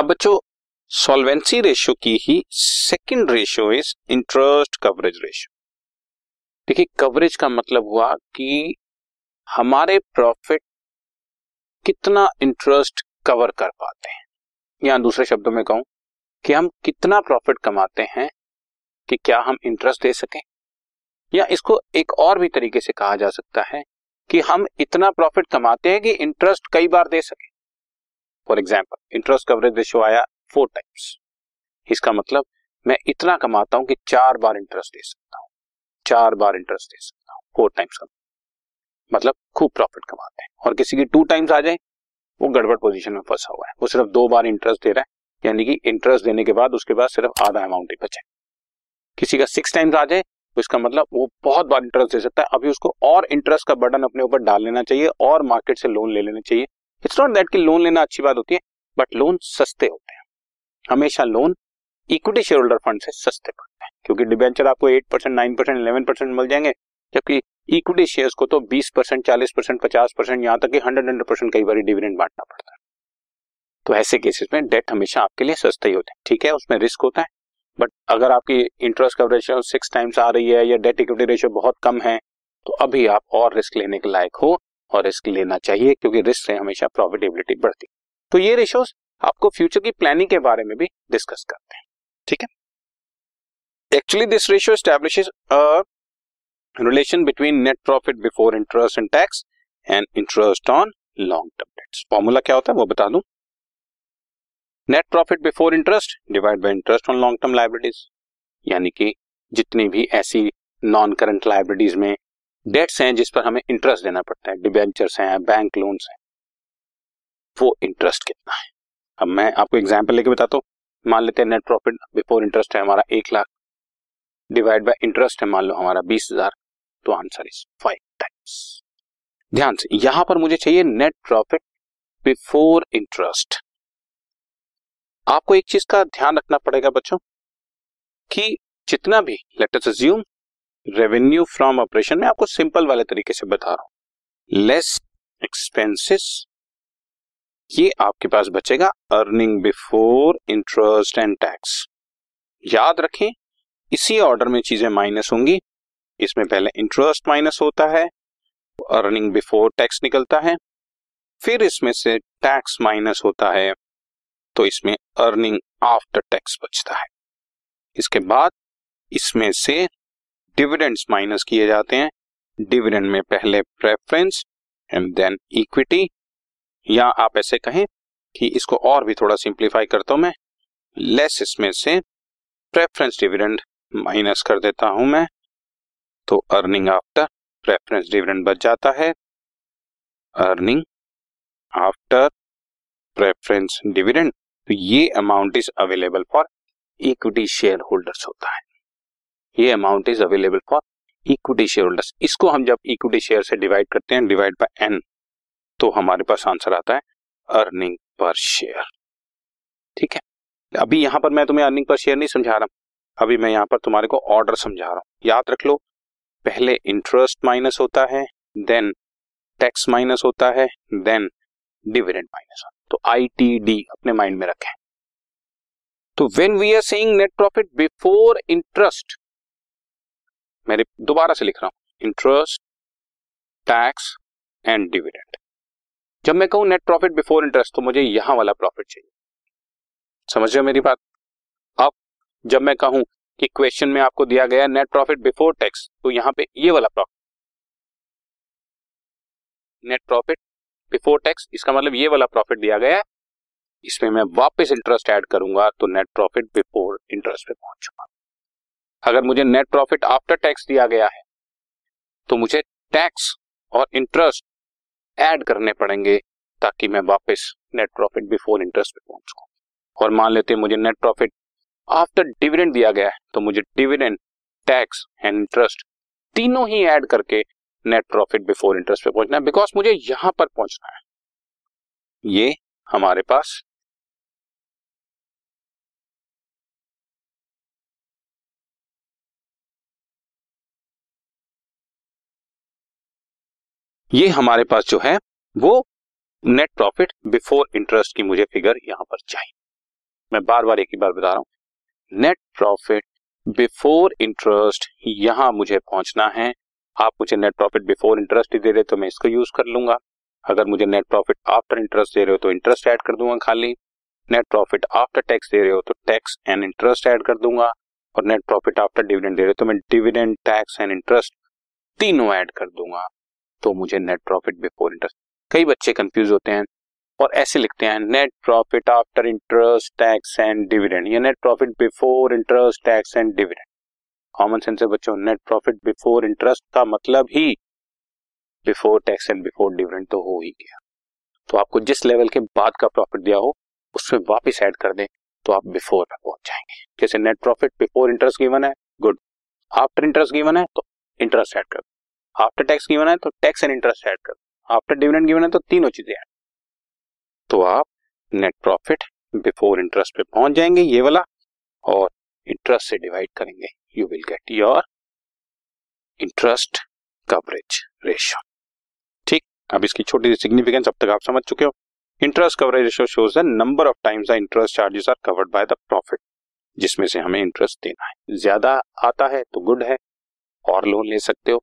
अब बच्चों solvency ratio की ही second ratio is interest coverage ratio. देखिए कवरेज का मतलब हुआ कि हमारे प्रॉफिट कितना इंटरेस्ट कवर कर पाते हैं, या दूसरे शब्दों में कहूं कि हम कितना प्रॉफिट कमाते हैं कि क्या हम इंटरेस्ट दे सकें, या इसको एक और भी तरीके से कहा जा सकता है कि हम इतना प्रॉफिट कमाते हैं कि इंटरेस्ट कई बार दे सकें। For example interest coverage ratio आया 4 टाइम्स, इसका मतलब मैं इतना कमाता हूं कि 4 बार इंटरेस्ट दे सकता हूं, 4 बार इंटरेस्ट दे सकता हूं, 4 टाइम्स का मतलब खूब प्रॉफिट कमाते हैं। और किसी की 2 टाइम्स आ जाए वो गड़बड़ पोजीशन में फंसा हुआ है, वो सिर्फ 2 बार इंटरेस्ट दे रहा है, यानी कि इंटरेस्ट देने के बाद उसके बाद सिर्फ आधा अमाउंट ही बचा है। किसी का 6 टाइम्स आ जाए तो इसका मतलब वो बहुत बार इंटरेस्ट दे सकता है, अभी उसको और इंटरेस्ट का बर्डन अपने ऊपर डाल लेना चाहिए और मार्केट से लोन ले लेना चाहिए। इट्स नॉट दैट कि लोन लेना अच्छी बात होती है, बट लोन सस्ते होते हैं, हमेशा loan equity share holder fund से सस्ते पड़ते हैं, क्योंकि डिबेंचर आपको 8%, 9%, 11% मिल जाएंगे, जबकि इक्विटी शेयर्स को तो 20%, 40%, 50%, यहाँ तक कि 100% कई बार डिविडेंड बांटना पड़ता है। तो ऐसे केसेस में डेट हमेशा आपके लिए सस्ता ही होता है, ठीक है उसमें रिस्क होता है, बट अगर आपकी इंटरेस्ट कवरेज रेशियो 6 टाइम्स आ रही है या डेट इक्विटी रेशियो बहुत कम है तो अभी आप और रिस्क लेने के लायक हो और रिस्क लेना चाहिए, क्योंकि रिस्क से हमेशा प्रॉफिटेबिलिटी बढ़ती। तो ये रेशियोज आपको फ्यूचर की प्लानिंग के बारे में भी डिस्कस करते हैं, ठीक है। Actually this ratio establishes a relation between net profit before interest and tax and interest on long term debts. Formula क्या होता है वो बता दूं, net profit before interest divide by interest on long term liabilities, यानी कि जितनी भी ऐसी नॉन करंट लायबिलिटीज में डेट्स हैं जिस पर हमें इंटरेस्ट देना पड़ता है, डिबेंचर्स हैं, बैंक लोन्स हैं, वो इंटरेस्ट कितना है। अब मैं आपको एग्जांपल लेके बताता हूँ, मान लेते हैं नेट प्रॉफिट बिफोर इंटरेस्ट है हमारा 1 लाख, डिवाइड बाय इंटरेस्ट है मान लो हमारा 20,000, तो आंसर इज 5 टाइम्स। ध्यान से यहाँ पर मुझे चाहिए नेट प्रॉफिट बिफोर इंटरेस्ट। आपको एक चीज का ध्यान रखना पड़ेगा बच्चों कि जितना भी let us assume revenue from operation, में आपको सिंपल वाले तरीके से बता रहा हूं, लेस एक्सपेंसेस, ये आपके पास बचेगा earning before interest and tax. याद रखें इसी ऑर्डर में चीजें माइनस होंगी, इसमें पहले इंटरेस्ट माइनस होता है, अर्निंग बिफोर टैक्स निकलता है, फिर इसमें से टैक्स माइनस होता है, तो इसमें अर्निंग आफ्टर टैक्स बचता है। इसके बाद इसमें से डिविडेंड्स माइनस किए जाते हैं, डिविडेंड में पहले प्रेफरेंस एंड देन इक्विटी, या आप ऐसे कहें कि इसको और भी थोड़ा सिंप्लीफाई करता हूं मैं, लेस इसमें से प्रेफरेंस डिविडेंड माइनस कर देता हूं मैं, तो अर्निंग आफ्टर प्रेफरेंस डिविडेंड बच जाता है, अर्निंग आफ्टर प्रेफरेंस डिविडेंड, तो ये amount is available for equity share holders होता है, ये amount is available for equity share holders. इसको हम जब इक्विटी शेयर से डिवाइड करते हैं, डिवाइड बाय एन, तो हमारे पास आंसर आता है अर्निंग पर शेयर, ठीक है। अभी यहाँ पर मैं तुम्हें अर्निंग पर शेयर नहीं समझा रहा हूं, अभी मैं यहाँ पर तुम्हारे को ऑर्डर समझा रहा हूं। याद रख लो पहले इंटरेस्ट माइनस होता है, देन टैक्स माइनस होता है, देन डिविडेंड माइनस होता है, तो ITD अपने माइंड में रखें। तो when we are saying net profit before interest, मेरे दोबारा से लिख रहा हूं, इंटरेस्ट, टैक्स एंड डिविडेंड। जब मैं कहूं नेट प्रॉफिट बिफोर इंटरेस्ट तो मुझे यहां वाला प्रॉफिट चाहिए, समझ रहे हो मेरी बात। अब जब मैं कहूं कि क्वेश्चन में आपको दिया गया नेट प्रॉफिट बिफोर टैक्स, तो यहां पे ये वाला profit, net profit before tax, इसका मतलब ये वाला प्रॉफिट दिया गया है, इसमें मैं वापस इंटरेस्ट ऐड करूंगा तो नेट प्रॉफिट बिफोर इंटरेस्ट पे पहुंचूंगा। अगर मुझे नेट प्रॉफिट आफ्टर टैक्स दिया गया है तो मुझे टैक्स और इंटरेस्ट ऐड करने पड़ेंगे ताकि मैं वापस नेट प्रॉफिट बिफोर इंटरेस्ट पे पहुंच सकूं। और मान लेते हैं मुझे नेट प्रॉफिट आफ्टर डिविडेंड दिया गया है तो मुझे डिविडेंड, टैक्स एंड इंटरेस्ट तीनों ही ऐड करके नेट प्रॉफिट बिफोर इंटरेस्ट पे पहुंचना है, बिकॉज मुझे यहां पर पहुंचना है। ये हमारे पास जो है वो नेट प्रॉफिट बिफोर इंटरेस्ट की मुझे फिगर यहां पर चाहिए। मैं बार बार एक ही बार बता रहा हूं, नेट प्रॉफिट बिफोर इंटरेस्ट, यहां मुझे पहुंचना है। आप मुझे नेट प्रॉफिट बिफोर इंटरेस्ट दे रहे तो मैं इसको यूज कर लूंगा, अगर मुझे नेट प्रॉफिट आफ्टर इंटरेस्ट दे रहे हो तो इंटरेस्ट ऐड कर दूंगा खाली, नेट प्रॉफिट आफ्टर टैक्स दे रहे हो तो टैक्स एंड इंटरेस्ट ऐड कर दूंगा, और नेट प्रॉफिट आफ्टर डिविडेंड दे रहे हो तो मैं डिविडेंड टैक्स एंड इंटरेस्ट तीनों ऐड कर दूंगा, तो मुझे नेट प्रॉफिट बिफोर इंटरेस्ट। कई बच्चे कंफ्यूज होते हैं और ऐसे लिखते हैं net profit after interest tax and dividend या net profit before interest tax and dividend. Common sense है बच्चों, नेट प्रॉफिट बिफोर इंटरेस्ट का मतलब ही before tax and before dividend तो हो ही गया। तो आपको जिस लेवल के बाद का प्रॉफिट दिया हो उसमें वापस ऐड कर दें तो आप बिफोर पे पहुंच जाएंगे। जैसे net profit before interest given है, गुड, आफ्टर इंटरेस्ट गिवन है तो इंटरेस्ट ऐड कर, आफ्टर टैक्स गिवन है तो टैक्स एंड इंटरेस्ट ऐड कर, आफ्टर डिविडेंड गिवन है तो तीनों चीजें ऐड, तो आप नेट प्रॉफिट बिफोर इंटरेस्ट पे पहुंच जाएंगे ये वाला, और इंटरेस्ट से डिवाइड करेंगे, you will get your interest coverage ratio. ठीक, अब इसकी छोटी सी सिग्निफिकेंस अब तक आप समझ चुके हो। Interest coverage ratio shows the number of times the interest charges are covered by the profit, जिसमें से हमें इंटरेस्ट देना है। ज्यादा आता है तो गुड है और लोन ले सकते हो,